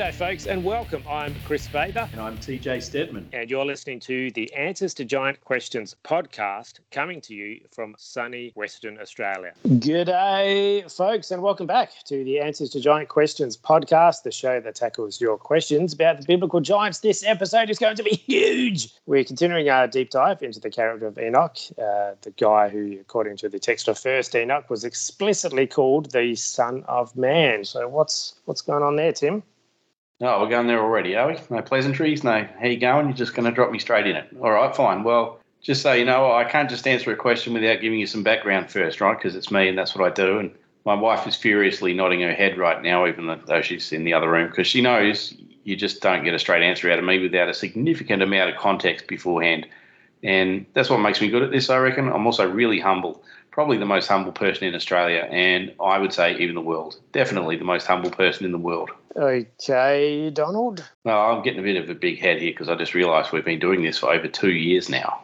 G'day, folks, and welcome. I'm Chris Faber. And I'm TJ Stedman. And you're listening to the Answers to Giant Questions podcast, coming to you from sunny Western Australia. G'day, folks, and welcome back to the Answers to Giant Questions podcast, the show that tackles your questions about the biblical giants. This episode is going to be huge. We're continuing our deep dive into the character of Enoch, the guy who, according to the text of First Enoch, was explicitly called the Son of Man. So what's going on there, Tim? Oh, we're going there already, are we? No pleasantries, no, how you going? You're just going to drop me straight in it. All right, fine. Well, just so you know, I can't just answer a question without giving you some background first, right? Because it's me and that's what I do. And my wife is furiously nodding her head right now, even though she's in the other room, because she knows you just don't get a straight answer out of me without a significant amount of context beforehand. And that's what makes me good at this, I reckon. I'm also really humble, probably the most humble person in Australia, and I would say even the world. Definitely the most humble person in the world. Okay, Donald. Well, I'm getting a bit of a big head here because I just realised we've been doing this for over 2 years now.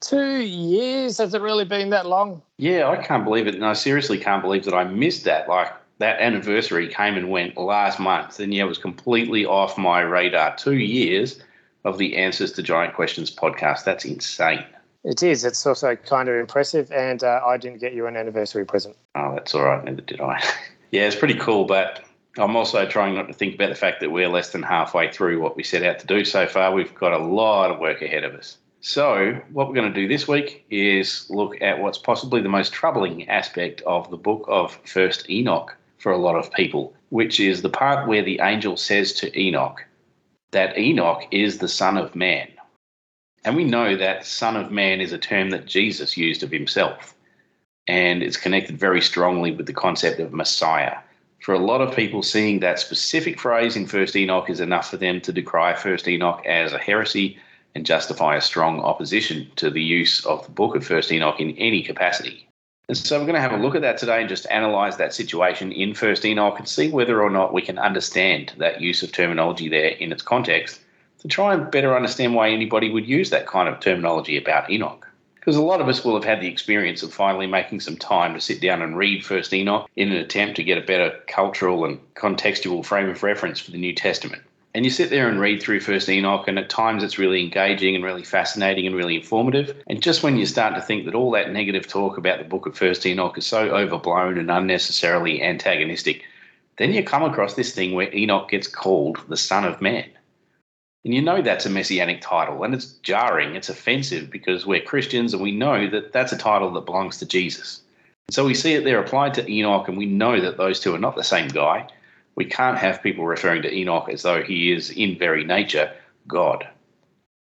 2 years? Has it really been that long? Yeah, I can't believe it, and I seriously can't believe that I missed that. Like, that anniversary came and went last month, and yeah, it was completely off my radar. 2 years of the Answers to Giant Questions podcast. That's insane. It is. It's also kind of impressive, and I didn't get you an anniversary present. Oh, that's all right. Neither did I. Yeah, it's pretty cool, but I'm also trying not to think about the fact that we're less than halfway through what we set out to do so far. We've got a lot of work ahead of us. So what we're going to do this week is look at what's possibly the most troubling aspect of the book of First Enoch for a lot of people, which is the part where the angel says to Enoch that Enoch is the son of man. And we know that son of man is a term that Jesus used of himself, and it's connected very strongly with the concept of Messiah. For a lot of people, seeing that specific phrase in First Enoch is enough for them to decry First Enoch as a heresy and justify a strong opposition to the use of the book of First Enoch in any capacity. And so we're going to have a look at that today and just analyse that situation in First Enoch and see whether or not we can understand that use of terminology there in its context, to try and better understand why anybody would use that kind of terminology about Enoch. Because a lot of us will have had the experience of finally making some time to sit down and read First Enoch in an attempt to get a better cultural and contextual frame of reference for the New Testament. And you sit there and read through First Enoch, and at times it's really engaging and really fascinating and really informative. And just when you start to think that all that negative talk about the book of First Enoch is so overblown and unnecessarily antagonistic, then you come across this thing where Enoch gets called the Son of Man. And you know that's a messianic title, and it's jarring, it's offensive, because we're Christians and we know that that's a title that belongs to Jesus. And so we see it there applied to Enoch, and we know that those two are not the same guy. We can't have people referring to Enoch as though he is in very nature God.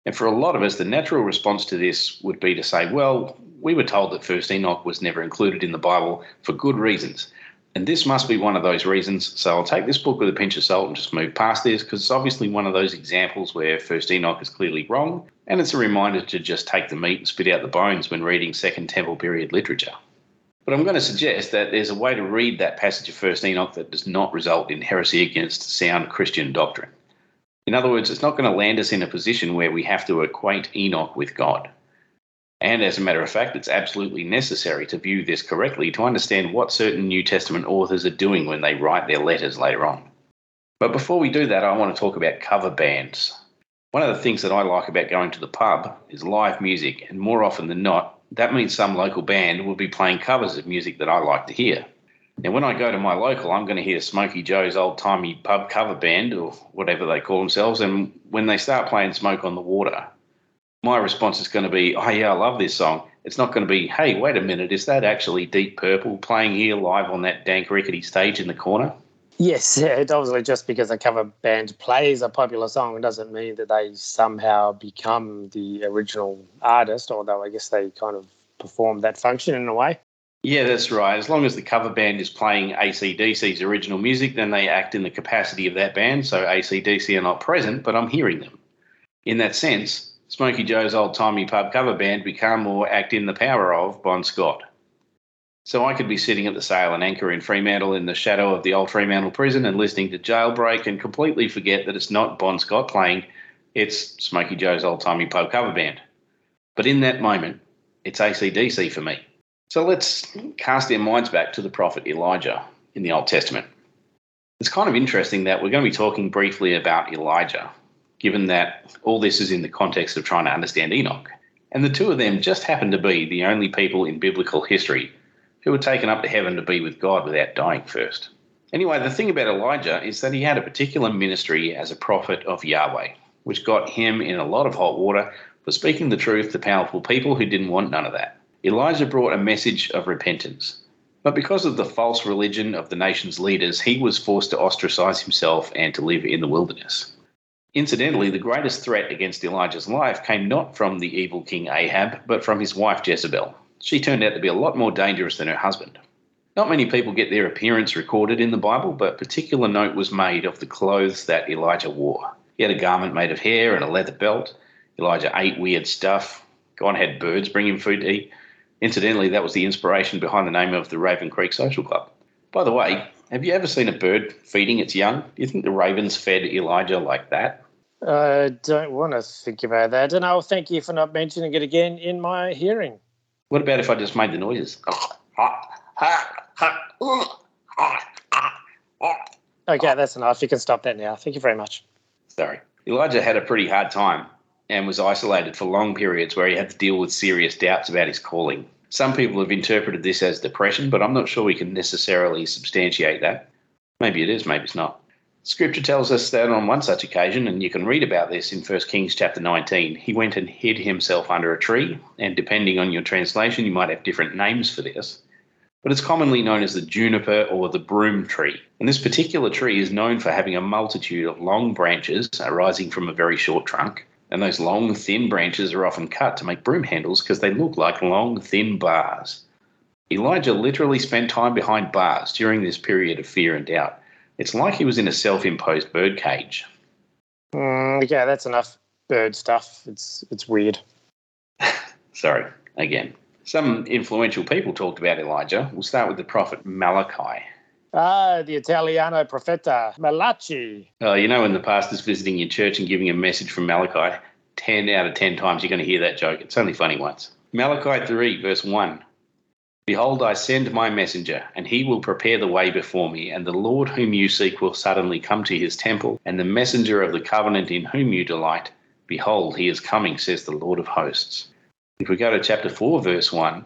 And for a lot of us, the natural response to this would be to say, well, we were told that First Enoch was never included in the Bible for good reasons. And this must be one of those reasons, so I'll take this book with a pinch of salt and just move past this, because it's obviously one of those examples where First Enoch is clearly wrong, and it's a reminder to just take the meat and spit out the bones when reading Second Temple period literature. But I'm going to suggest that there's a way to read that passage of First Enoch that does not result in heresy against sound Christian doctrine. In other words, it's not going to land us in a position where we have to equate Enoch with God. And as a matter of fact, it's absolutely necessary to view this correctly to understand what certain New Testament authors are doing when they write their letters later on. But before we do that, I want to talk about cover bands. One of the things that I like about going to the pub is live music, and more often than not, that means some local band will be playing covers of music that I like to hear. Now, when I go to my local, I'm going to hear Smokey Joe's old-timey pub cover band, or whatever they call themselves, and when they start playing Smoke on the Water, my response is going to be, oh, yeah, I love this song. It's not going to be, hey, wait a minute, is that actually Deep Purple playing here live on that dank rickety stage in the corner? Yes, it obviously, just because a cover band plays a popular song doesn't mean that they somehow become the original artist, although I guess they kind of perform that function in a way. Yeah, that's right. As long as the cover band is playing AC/DC's original music, then they act in the capacity of that band, so AC/DC are not present, but I'm hearing them. In that sense, Smokey Joe's old-timey pub cover band become or act in the power of Bon Scott. So I could be sitting at the Sail and Anchor in Fremantle in the shadow of the old Fremantle prison and listening to Jailbreak and completely forget that it's not Bon Scott playing, it's Smokey Joe's old-timey pub cover band. But in that moment, it's AC/DC for me. So let's cast our minds back to the prophet Elijah in the Old Testament. It's kind of interesting that we're going to be talking briefly about Elijah, given that all this is in the context of trying to understand Enoch. And the two of them just happen to be the only people in biblical history who were taken up to heaven to be with God without dying first. Anyway, the thing about Elijah is that he had a particular ministry as a prophet of Yahweh, which got him in a lot of hot water for speaking the truth to powerful people who didn't want none of that. Elijah brought a message of repentance. But because of the false religion of the nation's leaders, he was forced to ostracize himself and to live in the wilderness. Incidentally, the greatest threat against Elijah's life came not from the evil King Ahab, but from his wife Jezebel. She turned out to be a lot more dangerous than her husband. Not many people get their appearance recorded in the Bible, but particular note was made of the clothes that Elijah wore. He had a garment made of hair and a leather belt. Elijah ate weird stuff. God had birds bring him food to eat. Incidentally, that was the inspiration behind the name of the Raven Creek Social Club. By the way, have you ever seen a bird feeding its young? Do you think the ravens fed Elijah like that? I don't want to think about that, and I'll thank you for not mentioning it again in my hearing. What about if I just made the noises? Okay, that's enough. You can stop that now. Thank you very much. Sorry. Elijah had a pretty hard time and was isolated for long periods where he had to deal with serious doubts about his calling. Some people have interpreted this as depression, but I'm not sure we can necessarily substantiate that. Maybe it is, maybe it's not. Scripture tells us that on one such occasion, and you can read about this in 1 Kings chapter 19, he went and hid himself under a tree, and depending on your translation, you might have different names for this, but it's commonly known as the juniper or the broom tree. And this particular tree is known for having a multitude of long branches arising from a very short trunk. And those long, thin branches are often cut to make broom handles because they look like long, thin bars. Elijah literally spent time behind bars during this period of fear and doubt. It's like he was in a self-imposed bird cage. Yeah, that's enough bird stuff. It's weird. Sorry, again. Some influential people talked about Elijah. We'll start with the prophet Malachi. The Italiano profeta, Malachi. You know when the pastor's visiting your church and giving a message from Malachi, 10 out of 10 times you're going to hear that joke. It's only funny once. Malachi 3, verse 1. Behold, I send my messenger, and he will prepare the way before me, and the Lord whom you seek will suddenly come to his temple, and the messenger of the covenant in whom you delight. Behold, he is coming, says the Lord of hosts. If we go to chapter 4, verse 1,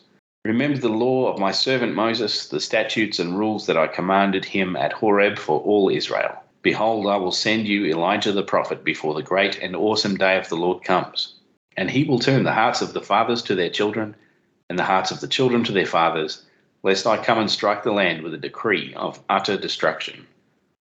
Remember the law of my servant Moses, the statutes and rules that I commanded him at Horeb for all Israel. Behold, I will send you Elijah the prophet before the great and awesome day of the Lord comes. And he will turn the hearts of the fathers to their children and the hearts of the children to their fathers, lest I come and strike the land with a decree of utter destruction.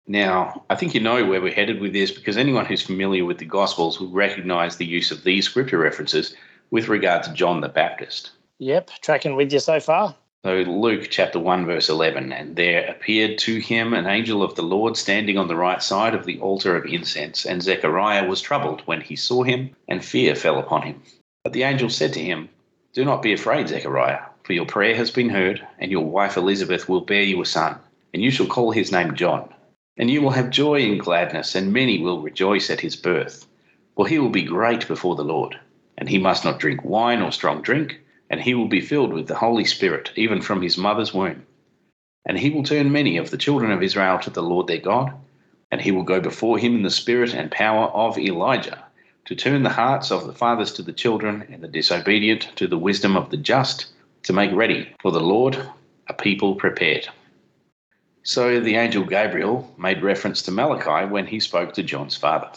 Now, I think you know where we're headed with this because anyone who's familiar with the Gospels will recognize the use of these scripture references with regard to John the Baptist. Yep, tracking with you so far. So Luke chapter 1 verse 11, and there appeared to him an angel of the Lord standing on the right side of the altar of incense, and Zechariah was troubled when he saw him, and fear fell upon him. But the angel said to him, do not be afraid, Zechariah, for your prayer has been heard, and your wife Elizabeth will bear you a son, and you shall call his name John. And you will have joy and gladness, and many will rejoice at his birth. For he will be great before the Lord, and he must not drink wine or strong drink, and he will be filled with the Holy Spirit, even from his mother's womb. And he will turn many of the children of Israel to the Lord their God, and he will go before him in the spirit and power of Elijah, to turn the hearts of the fathers to the children and the disobedient to the wisdom of the just, to make ready for the Lord a people prepared. So the angel Gabriel made reference to Malachi when he spoke to John's father.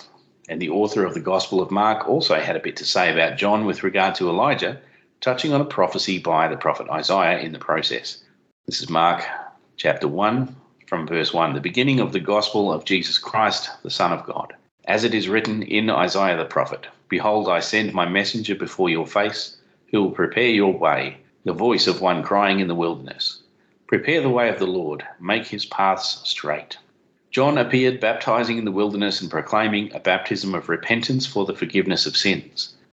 And the author of the Gospel of Mark also had a bit to say about John with regard to Elijah, touching on a prophecy by the prophet Isaiah in the process. This is Mark chapter 1 from verse 1, the beginning of the gospel of Jesus Christ, the Son of God. As it is written in Isaiah the prophet, behold, I send my messenger before your face, who will prepare your way, the voice of one crying in the wilderness. Prepare the way of the Lord, make his paths straight. John appeared baptizing in the wilderness and proclaiming a baptism of repentance for the forgiveness of sins.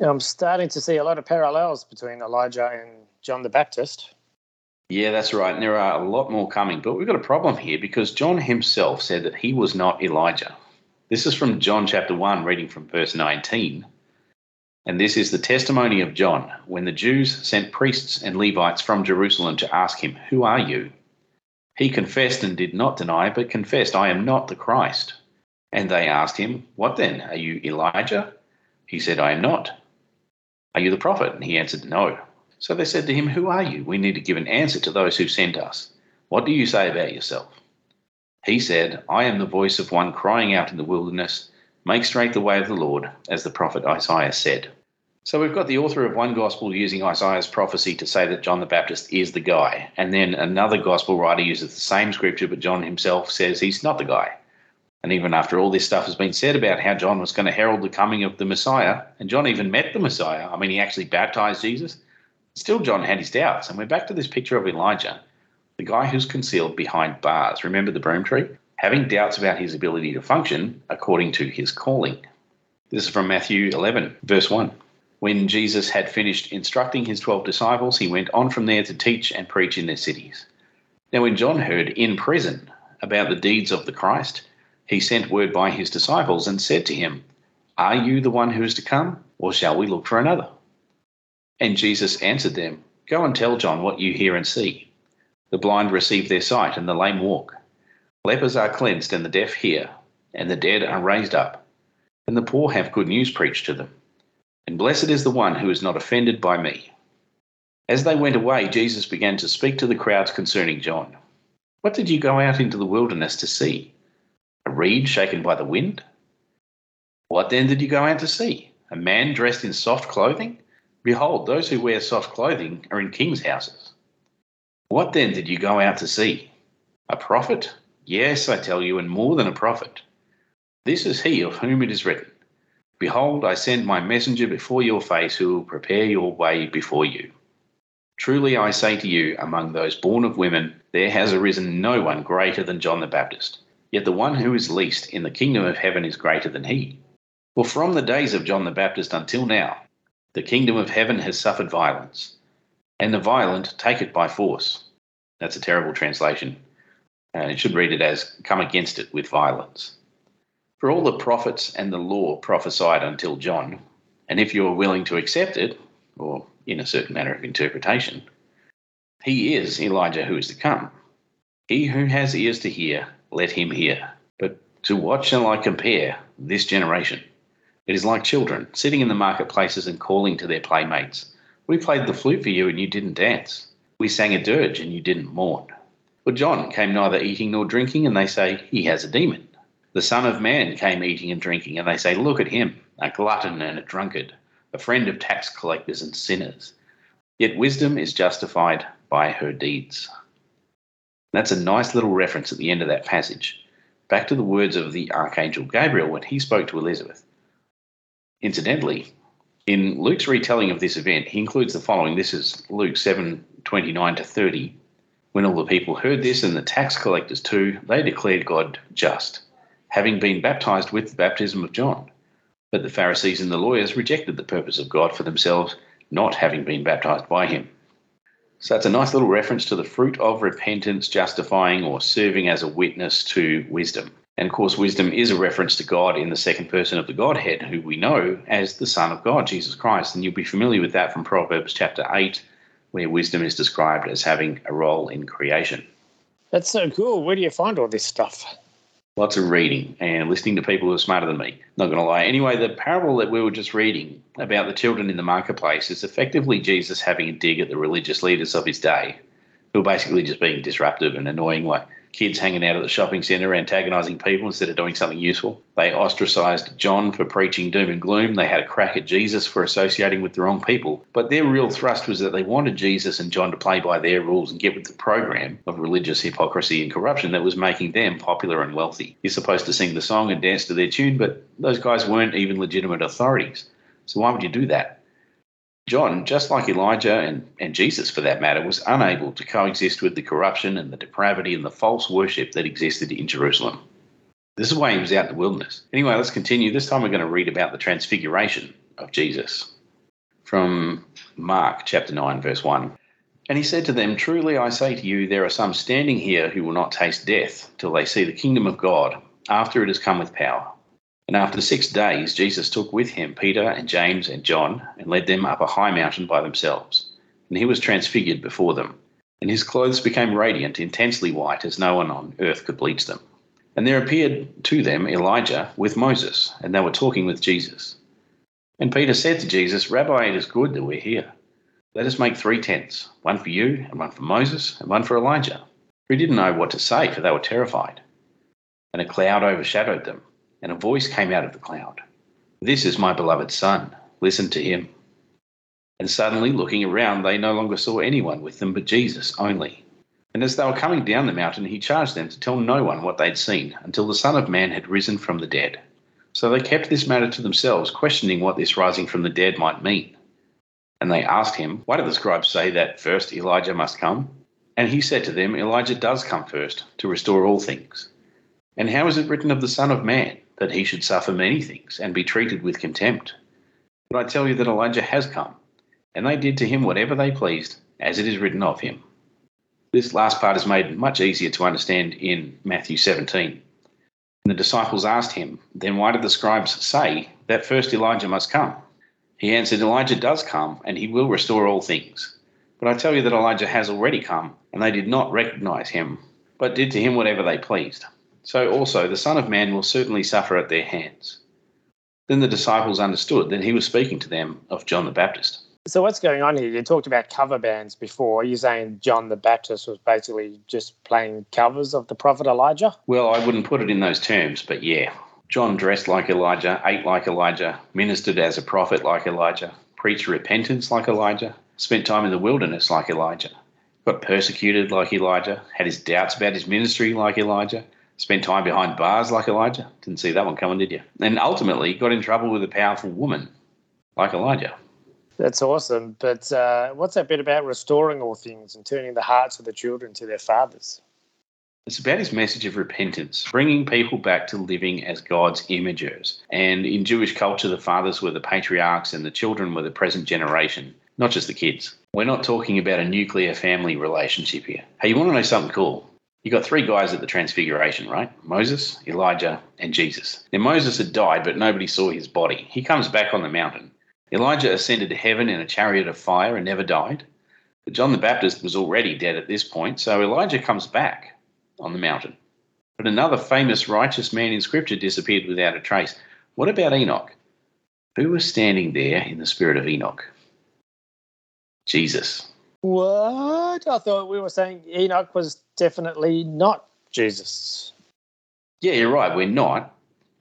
And I'm starting to see a lot of parallels between Elijah and John the Baptist. Yeah, that's right. And there are a lot more coming. But we've got a problem here because John himself said that he was not Elijah. This is from John chapter 1, reading from verse 19. And this is the testimony of John, when the Jews sent priests and Levites from Jerusalem to ask him, "Who are you?" He confessed and did not deny, but confessed, "I am not the Christ." And they asked him, "What then? Are you Elijah?" He said, "I am not." "Are you the prophet?" And he answered, "No." So they said to him, "Who are you? We need to give an answer to those who sent us. What do you say about yourself?" He said, "I am the voice of one crying out in the wilderness, 'Make straight the way of the Lord,' as the prophet Isaiah said." So we've got the author of one gospel using Isaiah's prophecy to say that John the Baptist is the guy. And then another gospel writer uses the same scripture, but John himself says he's not the guy. And even after all this stuff has been said about how John was going to herald the coming of the Messiah, and John even met the Messiah, I mean, he actually baptized Jesus, still John had his doubts. And we're back to this picture of Elijah, the guy who's concealed behind bars. Remember the broom tree? Having doubts about his ability to function according to his calling. This is from Matthew 11, verse 1. When Jesus had finished instructing his 12 disciples, he went on from there to teach and preach in their cities. Now when John heard in prison about the deeds of the Christ, he sent word by his disciples and said to him, "Are you the one who is to come, or shall we look for another?" And Jesus answered them, "Go and tell John what you hear and see. The blind receive their sight, and the lame walk. Lepers are cleansed, and the deaf hear, and the dead are raised up, and the poor have good news preached to them. And blessed is the one who is not offended by me." As they went away, Jesus began to speak to the crowds concerning John. "What did you go out into the wilderness to see? A reed shaken by the wind? What then did you go out to see? A man dressed in soft clothing? Behold, those who wear soft clothing are in kings' houses. What then did you go out to see? A prophet? Yes, I tell you, and more than a prophet. This is he of whom it is written, 'Behold, I send my messenger before your face who will prepare your way before you.' Truly I say to you, among those born of women, there has arisen no one greater than John the Baptist. Yet the one who is least in the kingdom of heaven is greater than he. For from the days of John the Baptist until now, the kingdom of heaven has suffered violence, and the violent take it by force." That's a terrible translation. It should read it as, "Come against it with violence." For all the prophets and the law prophesied until John, and if you are willing to accept it, or in a certain manner of interpretation, he is Elijah who is to come. He who has ears to hear, let him hear. But to what shall I compare this generation? It is like children sitting in the marketplaces and calling to their playmates, 'We played the flute for you and you didn't dance. We sang a dirge and you didn't mourn.' For John came neither eating nor drinking, and they say, 'He has a demon.' The Son of Man came eating and drinking, and they say, 'Look at him, a glutton and a drunkard, a friend of tax collectors and sinners.' Yet wisdom is justified by her deeds." That's a nice little reference at the end of that passage, back to the words of the Archangel Gabriel when he spoke to Elizabeth. Incidentally, in Luke's retelling of this event, he includes the following. This is Luke 7:29 to 30. "When all the people heard this, and the tax collectors too, they declared God just, having been baptized with the baptism of John. But the Pharisees and the lawyers rejected the purpose of God for themselves, not having been baptized by him." So that's a nice little reference to the fruit of repentance, justifying or serving as a witness to wisdom. And of course, wisdom is a reference to God in the second person of the Godhead, who we know as the Son of God, Jesus Christ. And you'll be familiar with that from Proverbs chapter 8, where wisdom is described as having a role in creation. That's so cool. Where do you find all this stuff? Lots of reading and listening to people who are smarter than me. Not going to lie. Anyway, the parable that we were just reading about the children in the marketplace is effectively Jesus having a dig at the religious leaders of his day, who are basically just being disruptive and annoying kids hanging out at the shopping centre antagonising people instead of doing something useful. They ostracised John for preaching doom and gloom. They had a crack at Jesus for associating with the wrong people. But their real thrust was that they wanted Jesus and John to play by their rules and get with the program of religious hypocrisy and corruption that was making them popular and wealthy. You're supposed to sing the song and dance to their tune, but those guys weren't even legitimate authorities. So why would you do that? John, just like Elijah and Jesus for that matter, was unable to coexist with the corruption and the depravity and the false worship that existed in Jerusalem. This is why he was out in the wilderness. Anyway, let's continue. This time we're going to read about the transfiguration of Jesus from Mark chapter 9, verse 1. And he said to them, "Truly I say to you, there are some standing here who will not taste death till they see the kingdom of God after it has come with power." And after 6 days, Jesus took with him Peter and James and John and led them up a high mountain by themselves. And he was transfigured before them. And his clothes became radiant, intensely white, as no one on earth could bleach them. And there appeared to them Elijah with Moses, and they were talking with Jesus. And Peter said to Jesus, "Rabbi, it is good that we're here. Let us make 3 tents, one for you, and one for Moses, and one for Elijah." For he didn't know what to say, for they were terrified. And a cloud overshadowed them. And a voice came out of the cloud, "This is my beloved son, listen to him." And suddenly looking around, they no longer saw anyone with them but Jesus only. And as they were coming down the mountain, he charged them to tell no one what they'd seen until the Son of Man had risen from the dead. So they kept this matter to themselves, questioning what this rising from the dead might mean. And they asked him, "Why do the scribes say that first Elijah must come?" And he said to them, "Elijah does come first to restore all things. And how is it written of the Son of Man, that he should suffer many things and be treated with contempt? But I tell you that Elijah has come, and they did to him whatever they pleased, as it is written of him." This last part is made much easier to understand in Matthew 17. And the disciples asked him, "Then why did the scribes say that first Elijah must come?" He answered, "Elijah does come, and he will restore all things. But I tell you that Elijah has already come, and they did not recognize him, but did to him whatever they pleased. So also the Son of Man will certainly suffer at their hands." Then the disciples understood that he was speaking to them of John the Baptist. So what's going on here? You talked about cover bands before. Are you saying John the Baptist was basically just playing covers of the prophet Elijah? Well, I wouldn't put it in those terms, but yeah. John dressed like Elijah, ate like Elijah, ministered as a prophet like Elijah, preached repentance like Elijah, spent time in the wilderness like Elijah, got persecuted like Elijah, had his doubts about his ministry like Elijah, spent time behind bars like Elijah. Didn't see that one coming, did you? And ultimately got in trouble with a powerful woman like Elijah. That's awesome. But what's that bit about restoring all things and turning the hearts of the children to their fathers? It's about his message of repentance, bringing people back to living as God's imagers. And in Jewish culture, the fathers were the patriarchs and the children were the present generation, not just the kids. We're not talking about a nuclear family relationship here. Hey, you want to know something cool? You got 3 guys at the transfiguration, right? Moses, Elijah, and Jesus. Now, Moses had died, but nobody saw his body. He comes back on the mountain. Elijah ascended to heaven in a chariot of fire and never died. But John the Baptist was already dead at this point, so Elijah comes back on the mountain. But another famous righteous man in Scripture disappeared without a trace. What about Enoch? Who was standing there in the spirit of Enoch? Jesus. What? I thought we were saying Enoch was definitely not Jesus. Yeah, you're right, we're not.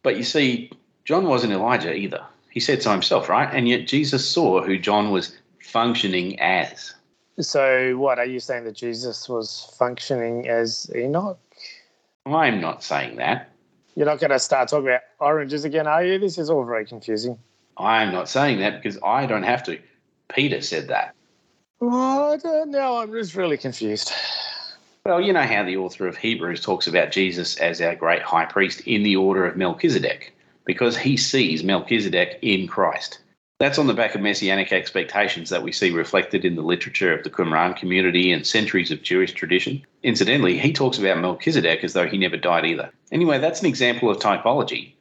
But you see, John wasn't Elijah either. He said so himself, right? And yet Jesus saw who John was functioning as. So what, are you saying that Jesus was functioning as Enoch? I'm not saying that. You're not going to start talking about oranges again, are you? This is all very confusing. I'm not saying that because I don't have to. Peter said that. Well, now I'm just really confused. Well, you know how the author of Hebrews talks about Jesus as our great high priest in the order of Melchizedek, because he sees Melchizedek in Christ. That's on the back of messianic expectations that we see reflected in the literature of the Qumran community and centuries of Jewish tradition. Incidentally, he talks about Melchizedek as though he never died either. Anyway, that's an example of typology,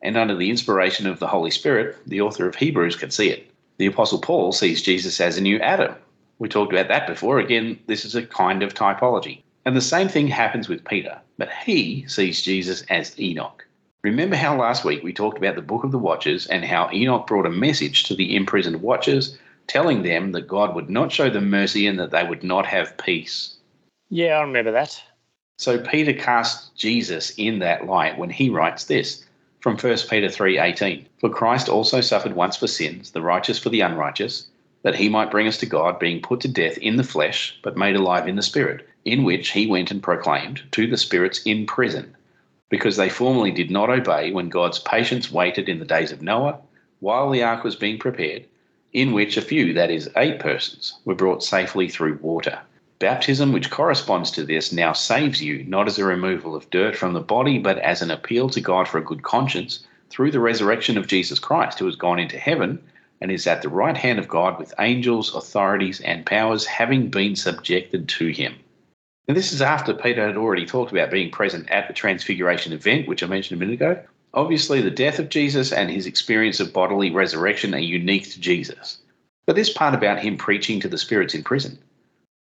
and under the inspiration of the Holy Spirit, the author of Hebrews can see it. The Apostle Paul sees Jesus as a new Adam. We talked about that before. Again, this is a kind of typology. And the same thing happens with Peter, but he sees Jesus as Enoch. Remember how last week we talked about the Book of the Watchers and how Enoch brought a message to the imprisoned watchers, telling them that God would not show them mercy and that they would not have peace. Yeah, I remember that. So Peter casts Jesus in that light when he writes this from 1 Peter 3:18. For Christ also suffered once for sins, the righteous for the unrighteous, that he might bring us to God, being put to death in the flesh, but made alive in the spirit, in which he went and proclaimed to the spirits in prison, because they formerly did not obey when God's patience waited in the days of Noah, while the ark was being prepared, in which a few, that is 8 persons, were brought safely through water. Baptism, which corresponds to this, now saves you, not as a removal of dirt from the body, but as an appeal to God for a good conscience through the resurrection of Jesus Christ, who has gone into heaven and is at the right hand of God with angels, authorities, and powers having been subjected to him. Now, this is after Peter had already talked about being present at the transfiguration event, which I mentioned a minute ago. Obviously, the death of Jesus and his experience of bodily resurrection are unique to Jesus. But this part about him preaching to the spirits in prison,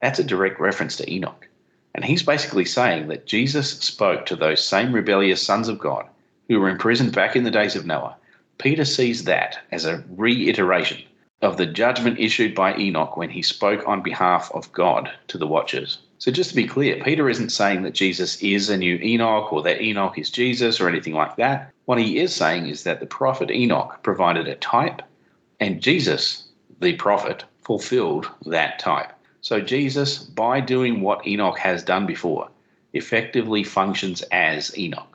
that's a direct reference to Enoch. And he's basically saying that Jesus spoke to those same rebellious sons of God who were imprisoned back in the days of Noah. Peter sees that as a reiteration of the judgment issued by Enoch when he spoke on behalf of God to the watchers. So just to be clear, Peter isn't saying that Jesus is a new Enoch or that Enoch is Jesus or anything like that. What he is saying is that the prophet Enoch provided a type, and Jesus, the prophet, fulfilled that type. So Jesus, by doing what Enoch has done before, effectively functions as Enoch.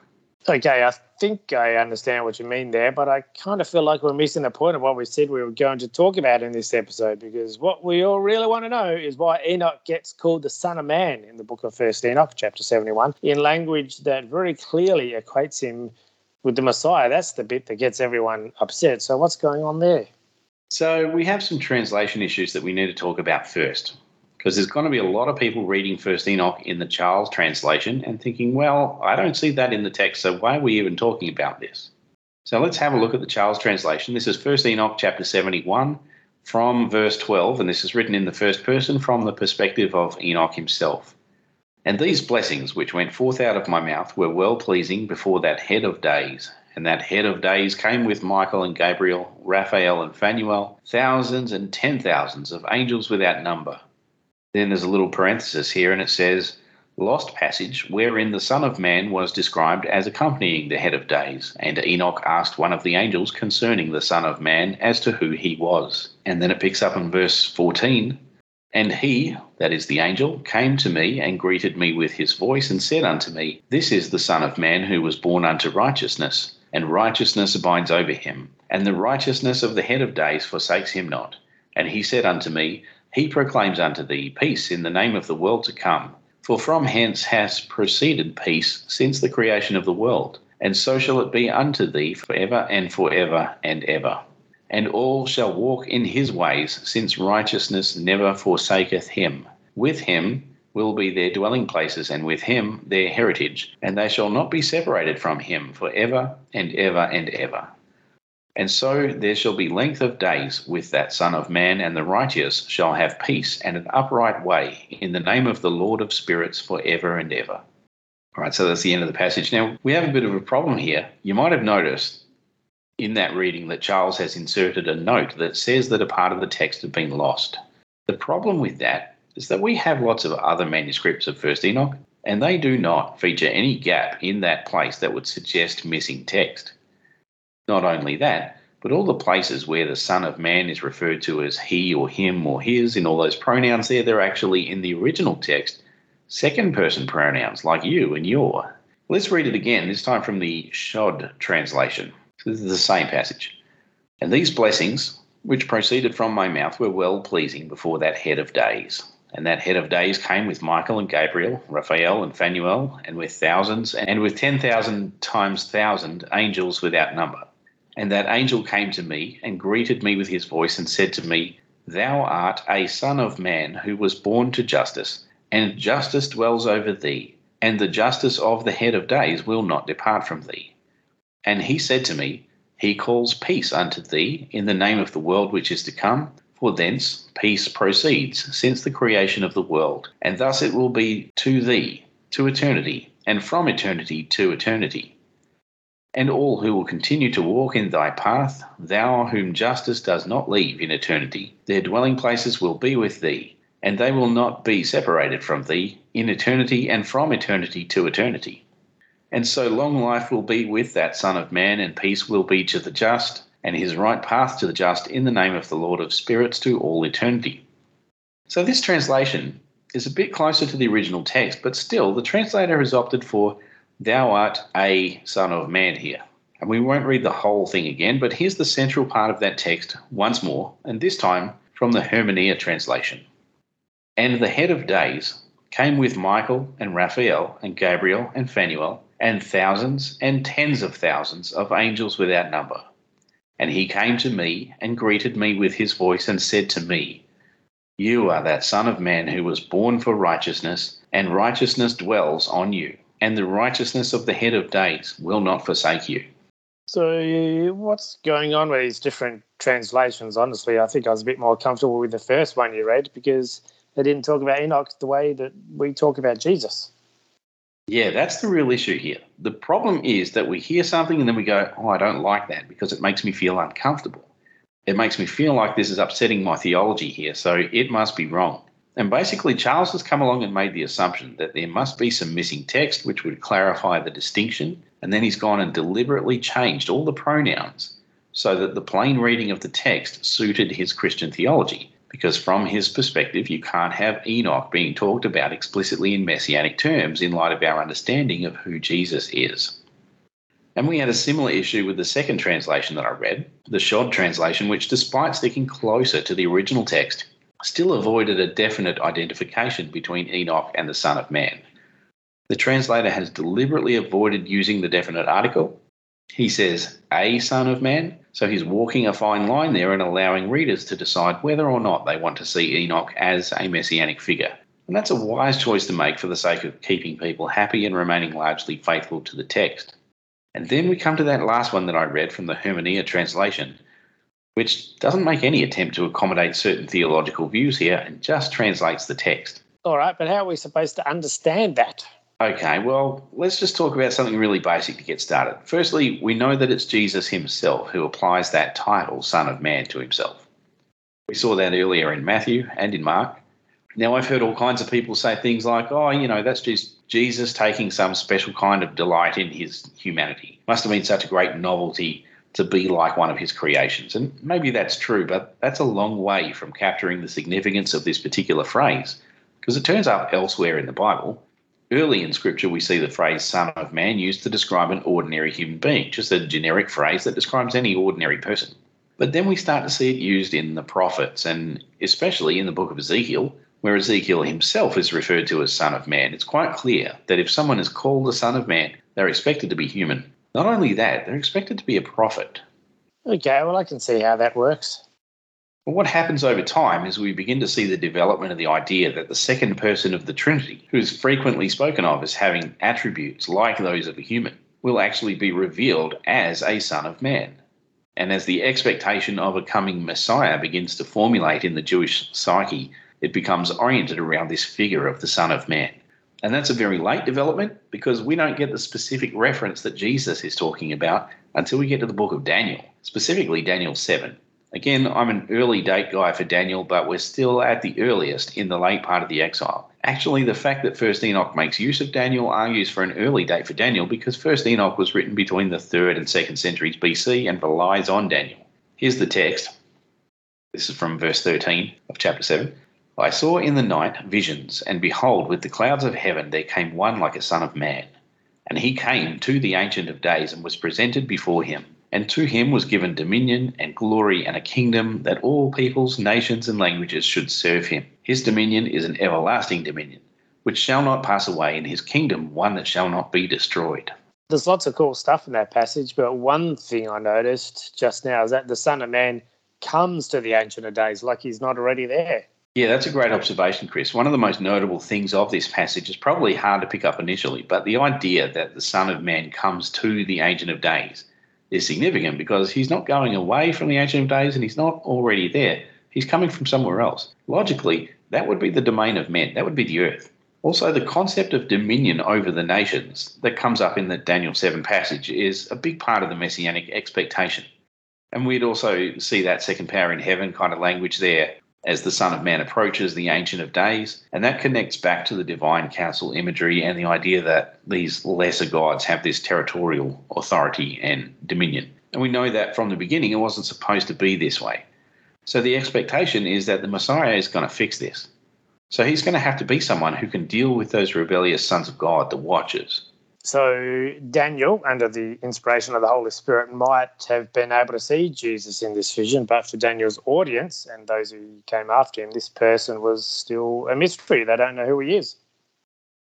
Okay, I think I understand what you mean there, but I kind of feel like we're missing the point of what we said we were going to talk about in this episode, because what we all really want to know is why Enoch gets called the Son of Man in the book of First Enoch, chapter 71, in language that very clearly equates him with the Messiah. That's the bit that gets everyone upset. So what's going on there? So we have some translation issues that we need to talk about first, because there's going to be a lot of people reading First Enoch in the Charles translation and thinking, well, I don't see that in the text, so why are we even talking about this? So let's have a look at the Charles translation. This is First Enoch chapter 71 from verse 12, and this is written in the first person from the perspective of Enoch himself. And these blessings which went forth out of my mouth were well-pleasing before that head of days. And that head of days came with Michael and Gabriel, Raphael and Fanuel, thousands and 10,000s of angels without number. Then there's a little parenthesis here, and it says, lost passage, wherein the Son of Man was described as accompanying the head of days. And Enoch asked one of the angels concerning the Son of Man as to who he was. And then it picks up in verse 14. And he, that is the angel, came to me and greeted me with his voice and said unto me, this is the Son of Man who was born unto righteousness, and righteousness abides over him. And the righteousness of the head of days forsakes him not. And he said unto me, he proclaims unto thee peace in the name of the world to come. For from hence hath proceeded peace since the creation of the world. And so shall it be unto thee forever and forever and ever. And all shall walk in his ways, since righteousness never forsaketh him. With him will be their dwelling places, and with him their heritage. And they shall not be separated from him forever and ever and ever. And so there shall be length of days with that Son of Man, and the righteous shall have peace and an upright way in the name of the Lord of spirits forever and ever. All right, so that's the end of the passage. Now, we have a bit of a problem here. You might have noticed in that reading that Charles has inserted a note that says that a part of the text had been lost. The problem with that is that we have lots of other manuscripts of First Enoch, and they do not feature any gap in that place that would suggest missing text. Not only that, but all the places where the Son of Man is referred to as he or him or his, in all those pronouns there, they're actually in the original text, second-person pronouns like you and your. Let's read it again, this time from the Shod translation. So this is the same passage. And these blessings, which proceeded from my mouth, were well-pleasing before that head of days. And that head of days came with Michael and Gabriel, Raphael and Fanuel, and with thousands, and with 10,000 times 1,000 angels without number. And that angel came to me and greeted me with his voice and said to me, thou art a Son of Man who was born to justice, and justice dwells over thee, and the justice of the head of days will not depart from thee. And he said to me, he calls peace unto thee in the name of the world which is to come, for thence peace proceeds since the creation of the world, and thus it will be to thee, to eternity, and from eternity to eternity. And all who will continue to walk in thy path, thou whom justice does not leave in eternity, their dwelling places will be with thee, and they will not be separated from thee in eternity and from eternity to eternity. And so long life will be with that Son of Man, and peace will be to the just, and his right path to the just, in the name of the Lord of Spirits, to all eternity. So this translation is a bit closer to the original text, but still the translator has opted for "Thou art a Son of Man" here. And we won't read the whole thing again, but here's the central part of that text once more, and this time from the Hermeneia translation. "And the head of days came with Michael and Raphael and Gabriel and Fanuel and thousands and tens of thousands of angels without number. And he came to me and greeted me with his voice and said to me, 'You are that Son of Man who was born for righteousness, and righteousness dwells on you, and the righteousness of the head of days will not forsake you.'" So what's going on with these different translations? Honestly, I think I was a bit more comfortable with the first one you read, because they didn't talk about Enoch the way that we talk about Jesus. Yeah, that's the real issue here. The problem is that we hear something and then we go, "Oh, I don't like that because it makes me feel uncomfortable. It makes me feel like this is upsetting my theology here, so it must be wrong." And basically, Charles has come along and made the assumption that there must be some missing text which would clarify the distinction, and then he's gone and deliberately changed all the pronouns so that the plain reading of the text suited his Christian theology, because from his perspective, you can't have Enoch being talked about explicitly in messianic terms in light of our understanding of who Jesus is. And we had a similar issue with the second translation that I read, the Shod translation, which, despite sticking closer to the original text, still avoided a definite identification between Enoch and the Son of Man. The translator has deliberately avoided using the definite article. He says, "a Son of Man," so he's walking a fine line there and allowing readers to decide whether or not they want to see Enoch as a messianic figure. And that's a wise choice to make for the sake of keeping people happy and remaining largely faithful to the text. And then we come to that last one that I read from the Hermeneia translation, which doesn't make any attempt to accommodate certain theological views here and just translates the text. All right, but how are we supposed to understand that? Okay, well, let's just talk about something really basic to get started. Firstly, we know that it's Jesus himself who applies that title, Son of Man, to himself. We saw that earlier in Matthew and in Mark. Now, I've heard all kinds of people say things like, "Oh, you know, that's just Jesus taking some special kind of delight in his humanity. Must have been such a great novelty to be like one of his creations." And maybe that's true, but that's a long way from capturing the significance of this particular phrase, because it turns up elsewhere in the Bible. Early in Scripture, we see the phrase Son of Man used to describe an ordinary human being, just a generic phrase that describes any ordinary person. But then we start to see it used in the prophets, and especially in the book of Ezekiel, where Ezekiel himself is referred to as Son of Man. It's quite clear that if someone is called a Son of Man, they're expected to be human. Not only that, they're expected to be a prophet. Okay, well, I can see how that works. Well, what happens over time is we begin to see the development of the idea that the second person of the Trinity, who's frequently spoken of as having attributes like those of a human, will actually be revealed as a Son of Man. And as the expectation of a coming Messiah begins to formulate in the Jewish psyche, it becomes oriented around this figure of the Son of Man. And that's a very late development, because we don't get the specific reference that Jesus is talking about until we get to the book of Daniel, specifically Daniel 7. Again, I'm an early date guy for Daniel, but we're still at the earliest in the late part of the exile. Actually, the fact that First Enoch makes use of Daniel argues for an early date for Daniel, because First Enoch was written between the 3rd and 2nd centuries BC and relies on Daniel. Here's the text. This is from verse 13 of chapter 7. "I saw in the night visions, and behold, with the clouds of heaven there came one like a son of man. And he came to the Ancient of Days and was presented before him. And to him was given dominion and glory and a kingdom, that all peoples, nations, and languages should serve him. His dominion is an everlasting dominion, which shall not pass away, and his kingdom one that shall not be destroyed." There's lots of cool stuff in that passage, but one thing I noticed just now is that the Son of Man comes to the Ancient of Days, like he's not already there. Yeah, that's a great observation, Chris. One of the most notable things of this passage is probably hard to pick up initially, but the idea that the Son of Man comes to the Ancient of Days is significant, because he's not going away from the Ancient of Days and he's not already there. He's coming from somewhere else. Logically, that would be the domain of men. That would be the earth. Also, the concept of dominion over the nations that comes up in the Daniel 7 passage is a big part of the messianic expectation. And we'd also see that second power in heaven kind of language there, as the Son of Man approaches, the Ancient of Days. And that connects back to the divine council imagery and the idea that these lesser gods have this territorial authority and dominion. And we know that from the beginning it wasn't supposed to be this way. So the expectation is that the Messiah is going to fix this. So he's going to have to be someone who can deal with those rebellious sons of God, the Watchers. So Daniel, under the inspiration of the Holy Spirit, might have been able to see Jesus in this vision, but for Daniel's audience and those who came after him, this person was still a mystery. They don't know who he is.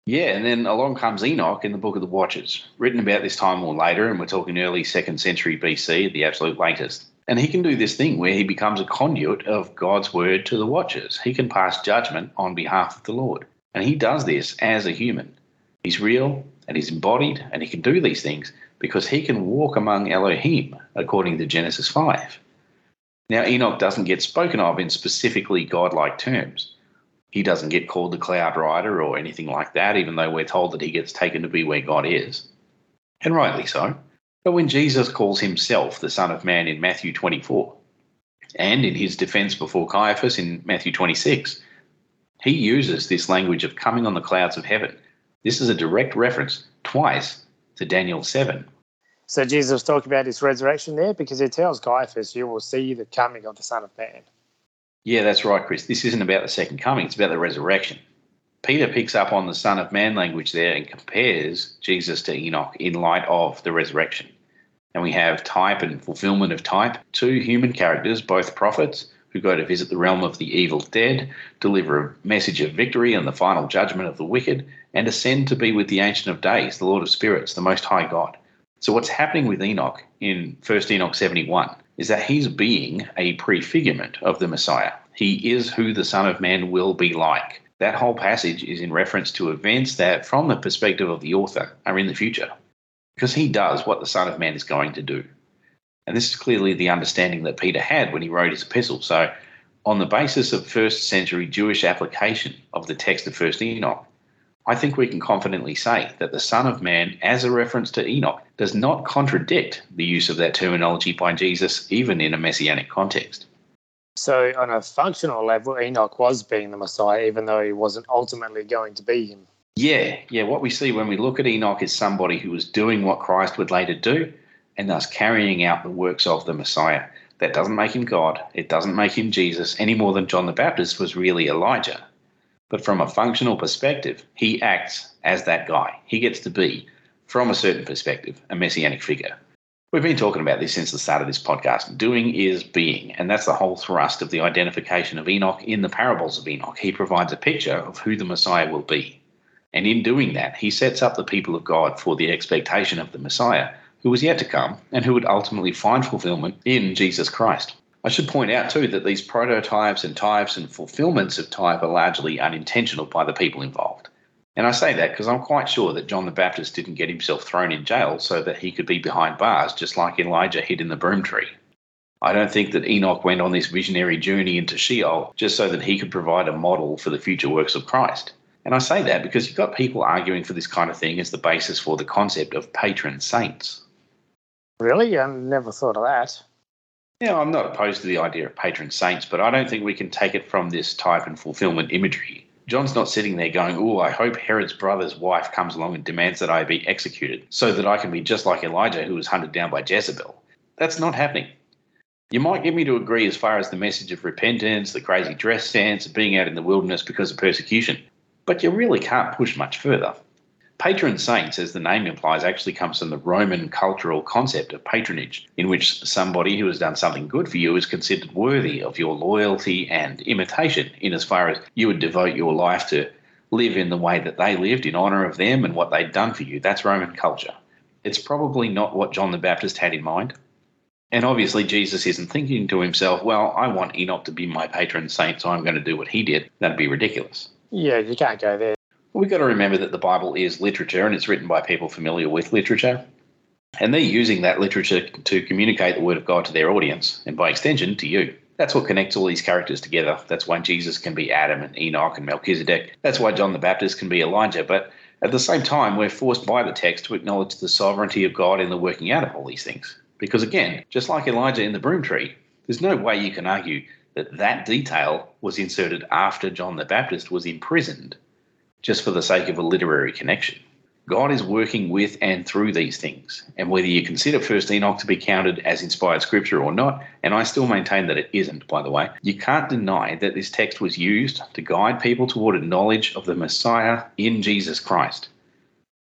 Yeah, and then along comes Enoch in the Book of the Watchers, written about this time or later, and we're talking early 2nd century BC at the absolute latest. And he can do this thing where he becomes a conduit of God's word to the Watchers. He can pass judgment on behalf of the Lord. And he does this as a human. He's real and he's embodied, and he can do these things because he can walk among Elohim, according to Genesis 5. Now, Enoch doesn't get spoken of in specifically godlike terms. He doesn't get called the cloud rider or anything like that, even though we're told that he gets taken to be where God is. And rightly so. But when Jesus calls himself the Son of Man in Matthew 24, and in his defense before Caiaphas in Matthew 26, he uses this language of coming on the clouds of heaven. This is a direct reference twice to Daniel 7. So Jesus talked about his resurrection there because he tells Caiaphas, you will see the coming of the Son of Man. Yeah, that's right, Chris. This isn't about the second coming. It's about the resurrection. Peter picks up on the Son of Man language there and compares Jesus to Enoch in light of the resurrection. And we have type and fulfillment of type, two human characters, both prophets, who go to visit the realm of the evil dead, deliver a message of victory and the final judgment of the wicked, and ascend to be with the Ancient of Days, the Lord of Spirits, the Most High God. So what's happening with Enoch in First Enoch 71 is that he's being a prefigurement of the Messiah. He is who the Son of Man will be like. That whole passage is in reference to events that, from the perspective of the author, are in the future, because he does what the Son of Man is going to do. And this is clearly the understanding that Peter had when he wrote his epistle. So on the basis of first century Jewish application of the text of First Enoch, I think we can confidently say that the Son of Man, as a reference to Enoch, does not contradict the use of that terminology by Jesus, even in a messianic context. So on a functional level, Enoch was being the Messiah, even though he wasn't ultimately going to be him. Yeah. What we see when we look at Enoch is somebody who was doing what Christ would later do, and thus carrying out the works of the Messiah. That doesn't make him God. It doesn't make him Jesus any more than John the Baptist was really Elijah. But from a functional perspective, he acts as that guy. He gets to be, from a certain perspective, a messianic figure. We've been talking about this since the start of this podcast. Doing is being, and that's the whole thrust of the identification of Enoch in the parables of Enoch. He provides a picture of who the Messiah will be. And in doing that, he sets up the people of God for the expectation of the Messiah, who was yet to come and who would ultimately find fulfillment in Jesus Christ. I should point out too that these prototypes and types and fulfillments of type are largely unintentional by the people involved. And I say that because I'm quite sure that John the Baptist didn't get himself thrown in jail so that he could be behind bars, just like Elijah hid in the broom tree. I don't think that Enoch went on this visionary journey into Sheol just so that he could provide a model for the future works of Christ. And I say that because you've got people arguing for this kind of thing as the basis for the concept of patron saints. Really? I never thought of that. Yeah, I'm not opposed to the idea of patron saints, but I don't think we can take it from this type and fulfillment imagery. John's not sitting there going, oh, I hope Herod's brother's wife comes along and demands that I be executed so that I can be just like Elijah who was hunted down by Jezebel. That's not happening. You might get me to agree as far as the message of repentance, the crazy dress sense, being out in the wilderness because of persecution, but you really can't push much further. Patron saints, as the name implies, actually comes from the Roman cultural concept of patronage, in which somebody who has done something good for you is considered worthy of your loyalty and imitation, in as far as you would devote your life to live in the way that they lived in honor of them and what they'd done for you. That's Roman culture. It's probably not what John the Baptist had in mind. And obviously Jesus isn't thinking to himself, well, I want Enoch to be my patron saint, so I'm going to do what he did. That'd be ridiculous. Yeah, you can't go there. We've got to remember that the Bible is literature and it's written by people familiar with literature. And they're using that literature to communicate the word of God to their audience and by extension to you. That's what connects all these characters together. That's why Jesus can be Adam and Enoch and Melchizedek. That's why John the Baptist can be Elijah. But at the same time, we're forced by the text to acknowledge the sovereignty of God in the working out of all these things. Because again, just like Elijah in the broom tree, there's no way you can argue that that detail was inserted after John the Baptist was imprisoned, just for the sake of a literary connection. God is working with and through these things, and whether you consider First Enoch to be counted as inspired scripture or not, and I still maintain that it isn't, by the way, you can't deny that this text was used to guide people toward a knowledge of the Messiah in Jesus Christ.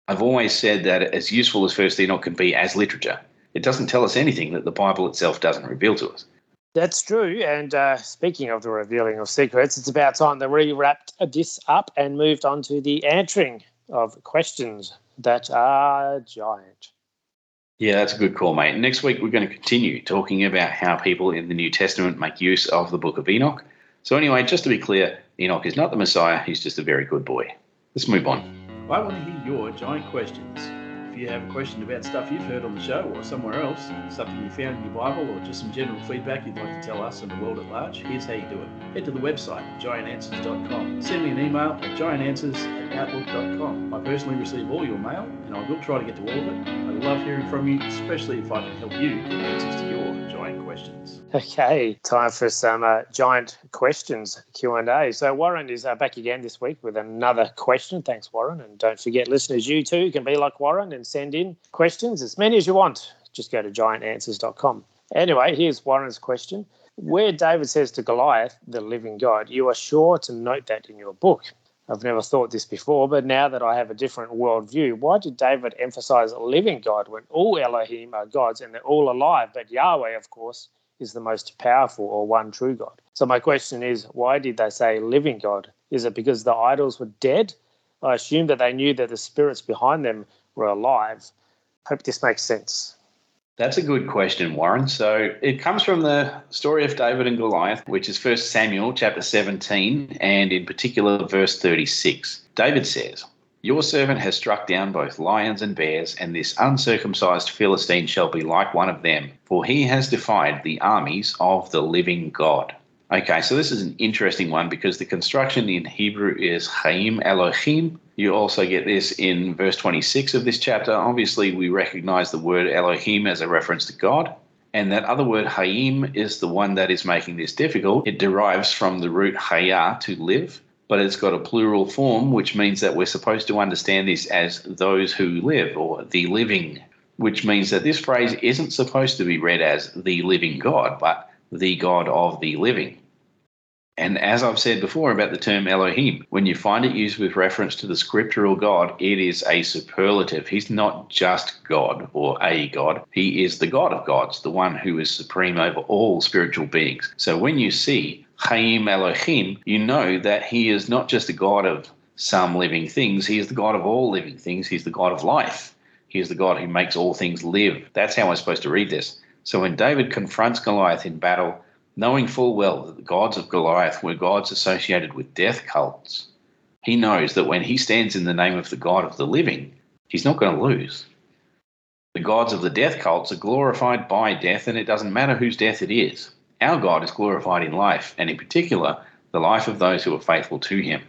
I've always said that as useful as First Enoch can be as literature, it doesn't tell us anything that the Bible itself doesn't reveal to us. That's true, and speaking of the revealing of secrets, it's about time that we wrapped this up and moved on to the answering of questions that are giant. Yeah, that's a good call, mate. Next week, we're going to continue talking about how people in the New Testament make use of the Book of Enoch. So anyway, just to be clear, Enoch is not the Messiah. He's just a very good boy. Let's move on. I want to hear your giant questions. If you have a question about stuff you've heard on the show or somewhere else, something you found in your Bible, or just some general feedback you'd like to tell us and the world at large, here's how you do it. Head to the website, giantanswers.com. Send me an email at giantanswers@outlook.com. I personally receive all your mail, and I will try to get to all of it. I love hearing from you, especially if I can help you get answers to your giant questions. Okay, time for some giant questions, Q&A. So Warren is back again this week with another question. Thanks, Warren. And don't forget, listeners, you too can be like Warren and send in questions, as many as you want. Just go to giantanswers.com. Anyway, here's Warren's question. Where David says to Goliath, the living God, you are sure to note that in your book. I've never thought this before, but now that I have a different worldview, why did David emphasize living God when all Elohim are gods and they're all alive, but Yahweh, of course, is the most powerful or one true God? So my question is, why did they say living God? Is it because the idols were dead? I assume that they knew that the spirits behind them were alive. Hope this makes sense. That's a good question, Warren. So it comes from the story of David and Goliath, which is 1 Samuel chapter 17, and in particular verse 36. David says, "Your servant has struck down both lions and bears, and this uncircumcised Philistine shall be like one of them, for he has defied the armies of the living God." Okay, so this is an interesting one because the construction in Hebrew is Chaim Elohim. You also get this in verse 26 of this chapter. Obviously, we recognize the word Elohim as a reference to God. And that other word, Chaim, is the one that is making this difficult. It derives from the root Chaya, to live, but it's got a plural form, which means that we're supposed to understand this as those who live, or the living, which means that this phrase isn't supposed to be read as the living God, but the God of the living. And as I've said before about the term Elohim, when you find it used with reference to the scriptural God, it is a superlative. He's not just God or a God. He is the God of gods, the one who is supreme over all spiritual beings. So when you see Chaim Elohim, you know that he is not just a God of some living things. He is the God of all living things. He's the God of life. He is the God who makes all things live. That's how I'm supposed to read this. So when David confronts Goliath in battle, knowing full well that the gods of Goliath were gods associated with death cults, he knows that when he stands in the name of the God of the living, he's not going to lose. The gods of the death cults are glorified by death, and it doesn't matter whose death it is. Our God is glorified in life, and in particular, the life of those who are faithful to him.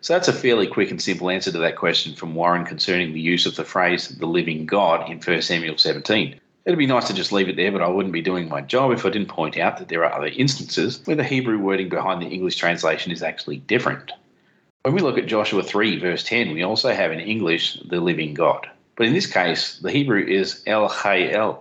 So that's a fairly quick and simple answer to that question from Warren concerning the use of the phrase, the living God, in 1 Samuel 17. It'd be nice to just leave it there, but I wouldn't be doing my job if I didn't point out that there are other instances where the Hebrew wording behind the English translation is actually different. When we look at Joshua 3, verse 10, we also have in English, the living God. But in this case, the Hebrew is El Chayel,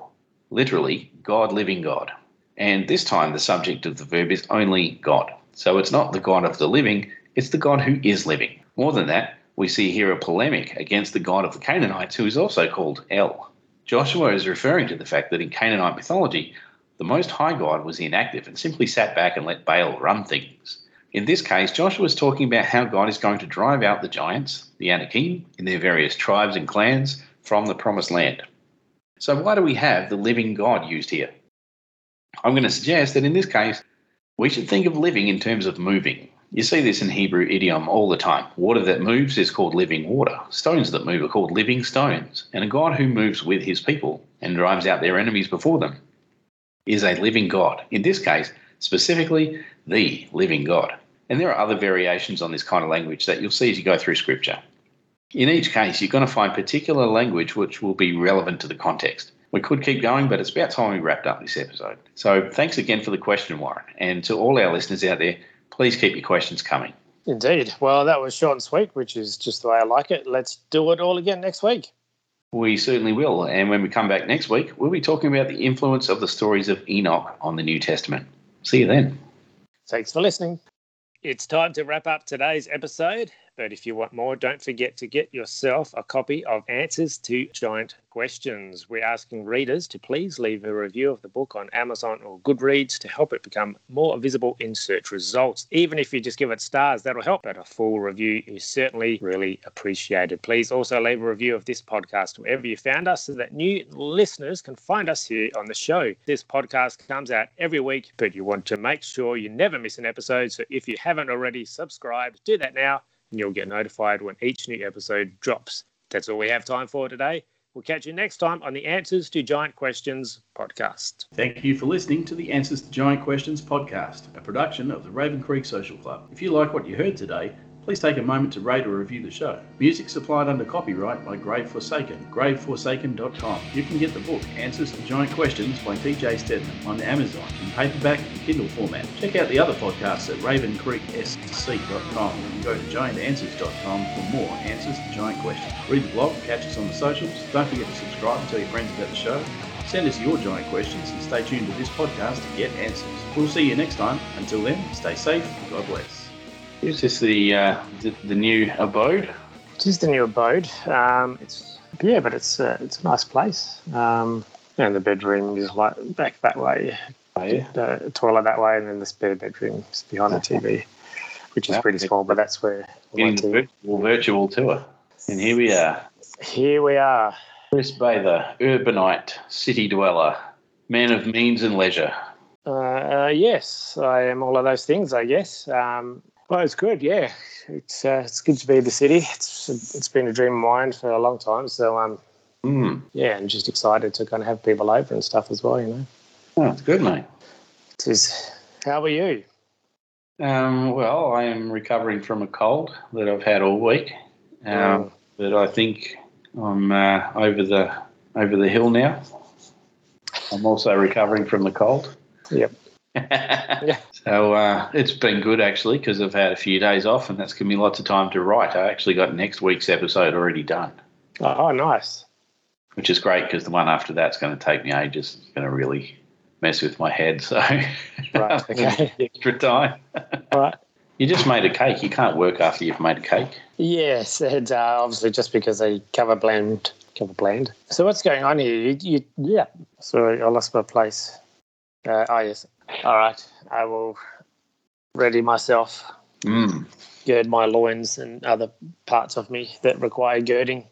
literally, God, living God. And this time, the subject of the verb is only God. So it's not the God of the living, it's the God who is living. More than that, we see here a polemic against the God of the Canaanites, who is also called El. Joshua is referring to the fact that in Canaanite mythology, the Most High God was inactive and simply sat back and let Baal run things. In this case, Joshua is talking about how God is going to drive out the giants, the Anakim, in their various tribes and clans from the Promised Land. So why do we have the living God used here? I'm going to suggest that in this case, we should think of living in terms of moving. You see this in Hebrew idiom all the time. Water that moves is called living water. Stones that move are called living stones. And a God who moves with his people and drives out their enemies before them is a living God. In this case, specifically, the living God. And there are other variations on this kind of language that you'll see as you go through Scripture. In each case, you're going to find particular language which will be relevant to the context. We could keep going, but it's about time we wrapped up this episode. So thanks again for the question, Warren. And to all our listeners out there, please keep your questions coming. Indeed. Well, that was short and sweet, which is just the way I like it. Let's do it all again next week. We certainly will. And when we come back next week, we'll be talking about the influence of the stories of Enoch on the New Testament. See you then. Thanks for listening. It's time to wrap up today's episode, but if you want more, don't forget to get yourself a copy of Answers to Giant Questions. We're asking readers to please leave a review of the book on Amazon or Goodreads to help it become more visible in search results. Even if you just give it stars, that'll help. But a full review is certainly really appreciated. Please also leave a review of this podcast wherever you found us so that new listeners can find us here on the show. This podcast comes out every week, but you want to make sure you never miss an episode. So if you haven't already subscribed, do that now, and you'll get notified when each new episode drops. That's all we have time for today. We'll catch you next time on the Answers to Giant Questions podcast. Thank you for listening to the Answers to Giant Questions podcast, a production of the Raven Creek Social Club. If you like what you heard today, please take a moment to rate or review the show. Music supplied under copyright by Grave Forsaken, graveforsaken.com. You can get the book Answers to Giant Questions by TJ Stedman on Amazon in paperback and Kindle format. Check out the other podcasts at ravencreeksc.com and go to giantanswers.com for more Answers to Giant Questions. Read the blog, catch us on the socials. Don't forget to subscribe and tell your friends about the show. Send us your giant questions and stay tuned to this podcast to get answers. We'll see you next time. Until then, stay safe and God bless. Is this the new abode? It is the new abode. It's a nice place. And the bedroom is like back that way, the toilet that way, and then the spare bedroom is behind the TV, which is pretty small. But that's where we're getting the virtual tour. And here we are. Chris Bather, urbanite, city dweller, man of means and leisure. Yes, I am all of those things, I guess. Well, it's good, yeah. It's good to be in the city. It's been a dream of mine for a long time. So, I'm just excited to kind of have people over and stuff as well, you know. Oh, it's good, mate. It is. How are you? Well, I am recovering from a cold that I've had all week, but I think I'm over the hill now. I'm also recovering from the cold. Yep. So it's been good, actually, because I've had a few days off, and that's given me lots of time to write. I actually got next week's episode already done. Oh, nice. Which is great, because the one after that's going to take me ages. It's going to really mess with my head, so right, okay. Extra time. Right. You just made a cake. You can't work after you've made a cake. Yes, and obviously just because they cover blend. So what's going on here? Yeah. Sorry, I lost my place. Yes. All right, I will ready myself, gird my loins and other parts of me that require girding.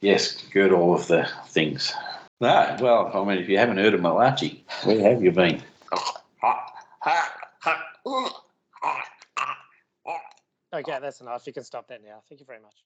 Yes, gird all of the things. No, well, I mean, if you haven't heard of Malachi, where have you been? Okay, that's enough. You can stop that now. Thank you very much.